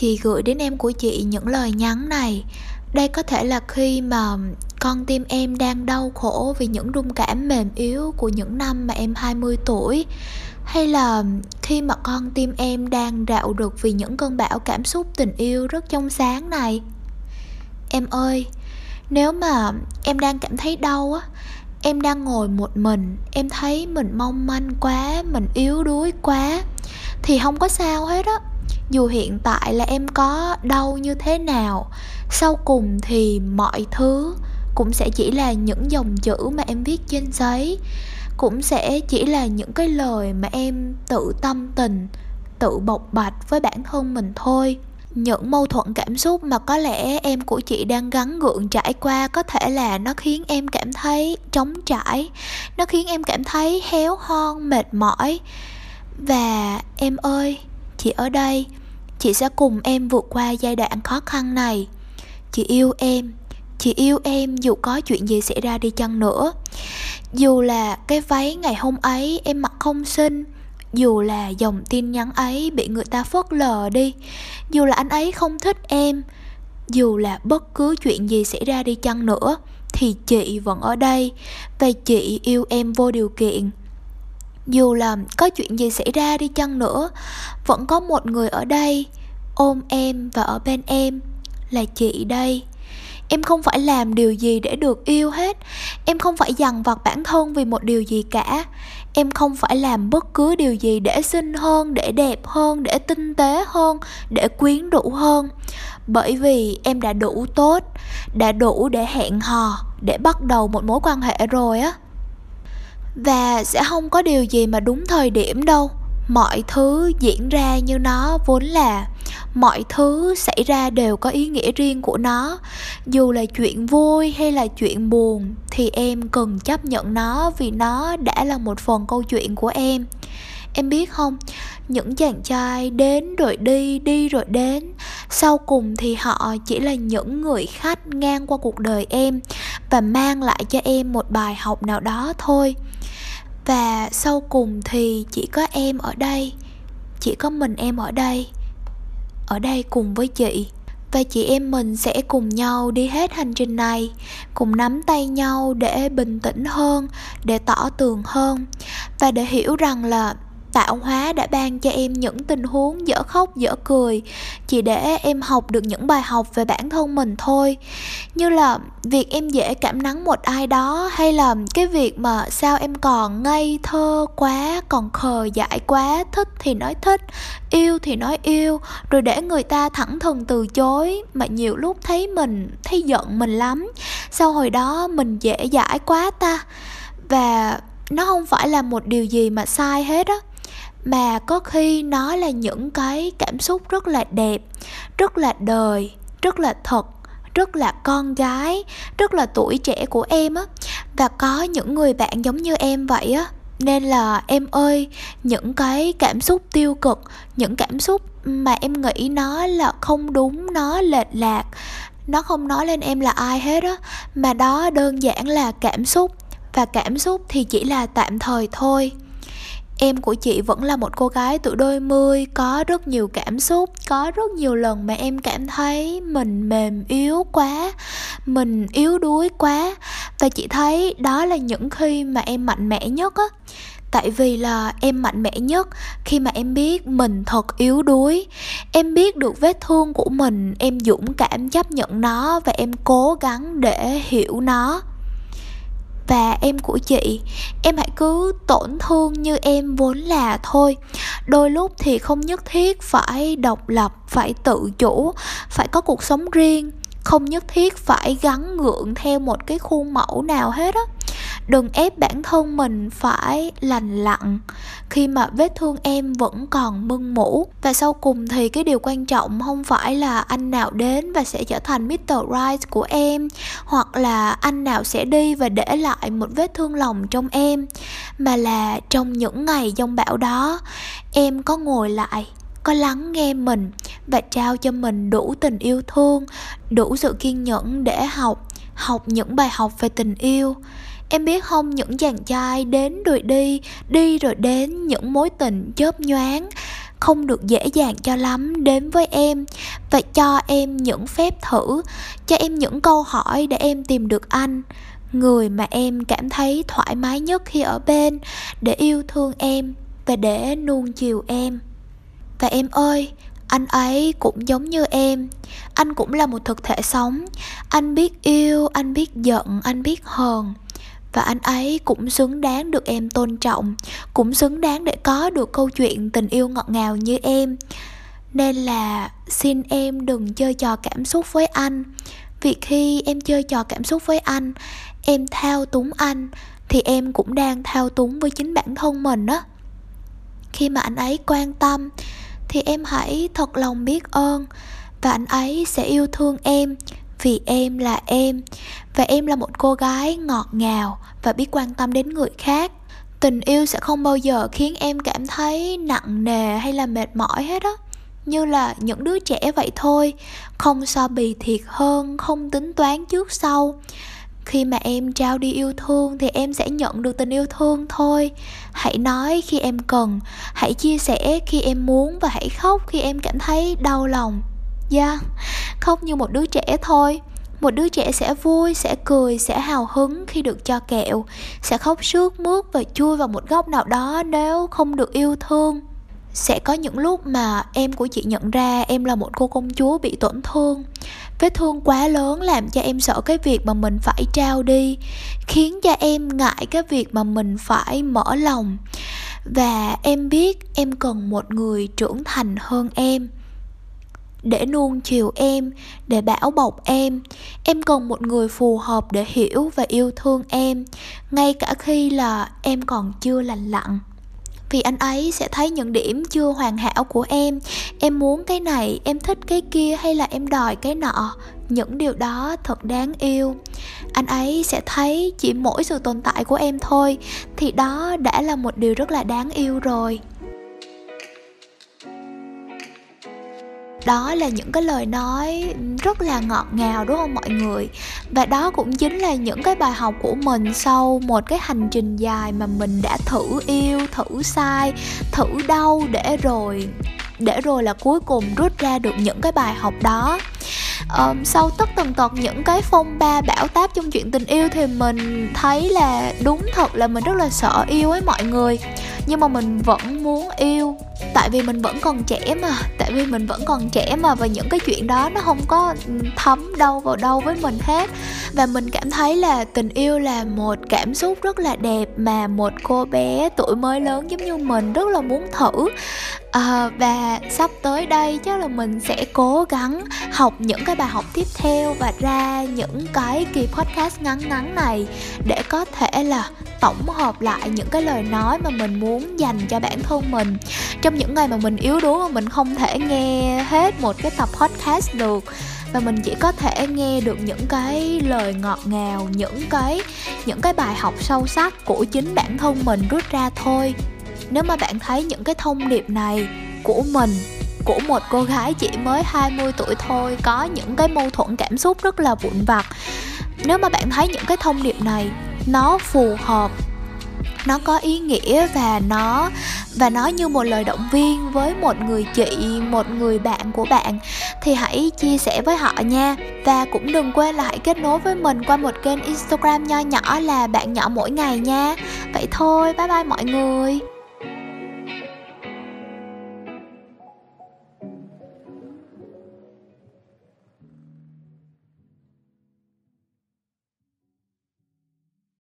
Chị gửi đến em của chị những lời nhắn này. Đây có thể là khi mà con tim em đang đau khổ vì những rung cảm mềm yếu của những năm mà em 20 tuổi, hay là khi mà con tim em đang rạo rực vì những cơn bão cảm xúc tình yêu rất trong sáng này. Em ơi, nếu mà em đang cảm thấy đau á, em đang ngồi một mình, em thấy mình mong manh quá, mình yếu đuối quá, thì không có sao hết á. Dù hiện tại là em có đau như thế nào, sau cùng thì mọi thứ cũng sẽ chỉ là những dòng chữ mà em viết trên giấy, cũng sẽ chỉ là những cái lời mà em tự tâm tình, tự bộc bạch với bản thân mình thôi. Những mâu thuẫn cảm xúc mà có lẽ em của chị đang gắng gượng trải qua có thể là nó khiến em cảm thấy trống trải, nó khiến em cảm thấy héo hon, mệt mỏi. Và em ơi, chị ở đây, chị sẽ cùng em vượt qua giai đoạn khó khăn này. Chị yêu em dù có chuyện gì xảy ra đi chăng nữa. Dù là cái váy ngày hôm ấy em mặc không xinh, dù là dòng tin nhắn ấy bị người ta phớt lờ đi, dù là anh ấy không thích em, dù là bất cứ chuyện gì xảy ra đi chăng nữa, thì chị vẫn ở đây và chị yêu em vô điều kiện. Dù là có chuyện gì xảy ra đi chăng nữa, vẫn có một người ở đây ôm em và ở bên em, là chị đây. Em không phải làm điều gì để được yêu hết. Em không phải dằn vặt bản thân vì một điều gì cả. Em không phải làm bất cứ điều gì để xinh hơn, để đẹp hơn, để tinh tế hơn, để quyến rũ hơn. Bởi vì em đã đủ tốt, đã đủ để hẹn hò, để bắt đầu một mối quan hệ rồi á. Và sẽ không có điều gì mà đúng thời điểm đâu. Mọi thứ diễn ra như nó vốn là. Mọi thứ xảy ra đều có ý nghĩa riêng của nó. Dù là chuyện vui hay là chuyện buồn, thì em cần chấp nhận nó vì nó đã là một phần câu chuyện của em. Em biết không, những chàng trai đến rồi đi, đi rồi đến, sau cùng thì họ chỉ là những người khách ngang qua cuộc đời em và mang lại cho em một bài học nào đó thôi. Và sau cùng thì chỉ có em ở đây, chỉ có mình em ở đây cùng với chị. Và chị em mình sẽ cùng nhau đi hết hành trình này, cùng nắm tay nhau để bình tĩnh hơn, để tỏ tường hơn, và để hiểu rằng là tạo hóa đã ban cho em những tình huống dở khóc dở cười chỉ để em học được những bài học về bản thân mình thôi. Như là việc em dễ cảm nắng một ai đó, hay là cái việc mà sao em còn ngây thơ quá, còn khờ dại quá, thích thì nói thích, yêu thì nói yêu, rồi để người ta thẳng thừng từ chối. Mà nhiều lúc thấy mình, thấy giận mình lắm, sao hồi đó mình dễ dãi quá ta. Và nó không phải là một điều gì mà sai hết á, mà có khi nó là những cái cảm xúc rất là đẹp, rất là đời, rất là thật, rất là con gái, rất là tuổi trẻ của em á. Và có những người bạn giống như em vậy á. Nên là em ơi, những cái cảm xúc tiêu cực, những cảm xúc mà em nghĩ nó là không đúng, nó lệch lạc, nó không nói lên em là ai hết á, mà đó đơn giản là cảm xúc. Và cảm xúc thì chỉ là tạm thời thôi. Em của chị vẫn là một cô gái tuổi đôi mươi, có rất nhiều cảm xúc, có rất nhiều lần mà em cảm thấy mình mềm yếu quá, mình yếu đuối quá. Và chị thấy đó là những khi mà em mạnh mẽ nhất á. Tại vì là em mạnh mẽ nhất khi mà em biết mình thật yếu đuối. Em biết được vết thương của mình, em dũng cảm chấp nhận nó và em cố gắng để hiểu nó. Và em của chị, em hãy cứ tổn thương như em vốn là thôi. Đôi lúc thì không nhất thiết phải độc lập, phải tự chủ, phải có cuộc sống riêng, không nhất thiết phải gắn gượng theo một cái khuôn mẫu nào hết á. Đừng ép bản thân mình phải lành lặn khi mà vết thương em vẫn còn mưng mủ. Và sau cùng thì cái điều quan trọng không phải là anh nào đến và sẽ trở thành Mr. Right của em, hoặc là anh nào sẽ đi và để lại một vết thương lòng trong em, mà là trong những ngày giông bão đó, em có ngồi lại, có lắng nghe mình và trao cho mình đủ tình yêu thương, đủ sự kiên nhẫn để học những bài học về tình yêu. Em biết không, những chàng trai đến rồi đi, đi rồi đến, những mối tình chớp nhoáng, không được dễ dàng cho lắm đến với em và cho em những phép thử, cho em những câu hỏi để em tìm được anh, người mà em cảm thấy thoải mái nhất khi ở bên, để yêu thương em và để nuông chiều em. Và em ơi, anh ấy cũng giống như em, anh cũng là một thực thể sống, anh biết yêu, anh biết giận, anh biết hờn. Và anh ấy cũng xứng đáng được em tôn trọng, cũng xứng đáng để có được câu chuyện tình yêu ngọt ngào như em. Nên là xin em đừng chơi trò cảm xúc với anh. Vì khi em chơi trò cảm xúc với anh, em thao túng anh, thì em cũng đang thao túng với chính bản thân mình á. Khi mà anh ấy quan tâm thì em hãy thật lòng biết ơn, và anh ấy sẽ yêu thương em. Vì em là em, và em là một cô gái ngọt ngào và biết quan tâm đến người khác. Tình yêu sẽ không bao giờ khiến em cảm thấy nặng nề hay là mệt mỏi hết á. Như là những đứa trẻ vậy thôi, không so bì thiệt hơn, không tính toán trước sau. Khi mà em trao đi yêu thương thì em sẽ nhận được tình yêu thương thôi. Hãy nói khi em cần, hãy chia sẻ khi em muốn, và hãy khóc khi em cảm thấy đau lòng. Khóc như một đứa trẻ thôi. Một đứa trẻ sẽ vui, sẽ cười, sẽ hào hứng khi được cho kẹo, sẽ khóc sướt mướt và chui vào một góc nào đó nếu không được yêu thương. Sẽ có những lúc mà em của chị nhận ra em là một cô công chúa bị tổn thương. Vết thương quá lớn làm cho em sợ cái việc mà mình phải trao đi, khiến cho em ngại cái việc mà mình phải mở lòng. Và em biết em cần một người trưởng thành hơn em, để nuông chiều em, để bảo bọc em. Em cần một người phù hợp để hiểu và yêu thương em, ngay cả khi là em còn chưa lành lặn. Vì anh ấy sẽ thấy những điểm chưa hoàn hảo của em. Em muốn cái này, em thích cái kia, hay là em đòi cái nọ. Những điều đó thật đáng yêu. Anh ấy sẽ thấy chỉ mỗi sự tồn tại của em thôi, thì đó đã là một điều rất là đáng yêu rồi. Đó là những cái lời nói rất là ngọt ngào, đúng không mọi người? Và đó cũng chính là những cái bài học của mình sau một cái hành trình dài mà mình đã thử yêu, thử sai, thử đau, để rồi là cuối cùng rút ra được những cái bài học đó. Sau tất tần tật những cái phong ba bão táp trong chuyện tình yêu thì mình thấy là đúng thật là mình rất là sợ yêu ấy mọi người. Nhưng mà mình vẫn muốn yêu, tại vì mình vẫn còn trẻ mà, và những cái chuyện đó nó không có thấm đâu vào đâu với mình hết. Và mình cảm thấy là tình yêu là một cảm xúc rất là đẹp mà một cô bé tuổi mới lớn giống như mình rất là muốn thử. Và sắp tới đây chắc là mình sẽ cố gắng học những cái bài học tiếp theo và ra những cái kỳ podcast ngắn ngắn này để có thể là tổng hợp lại những cái lời nói mà mình muốn dành cho bản thân mình. Trong những ngày mà mình yếu đuối mà mình không thể nghe hết một cái tập podcast được, và mình chỉ có thể nghe được những cái lời ngọt ngào, những cái bài học sâu sắc của chính bản thân mình rút ra thôi. Nếu mà bạn thấy những cái thông điệp này của mình, của một cô gái chỉ mới 20 tuổi thôi, có những cái mâu thuẫn cảm xúc rất là vụn vặt, nếu mà bạn thấy những cái thông điệp này nó phù hợp, nó có ý nghĩa và nó như một lời động viên với một người chị, một người bạn của bạn, thì hãy chia sẻ với họ nha. Và cũng đừng quên là hãy kết nối với mình qua một kênh Instagram nho nhỏ là Bạn Nhỏ Mỗi Ngày nha. Vậy thôi, bye bye mọi người.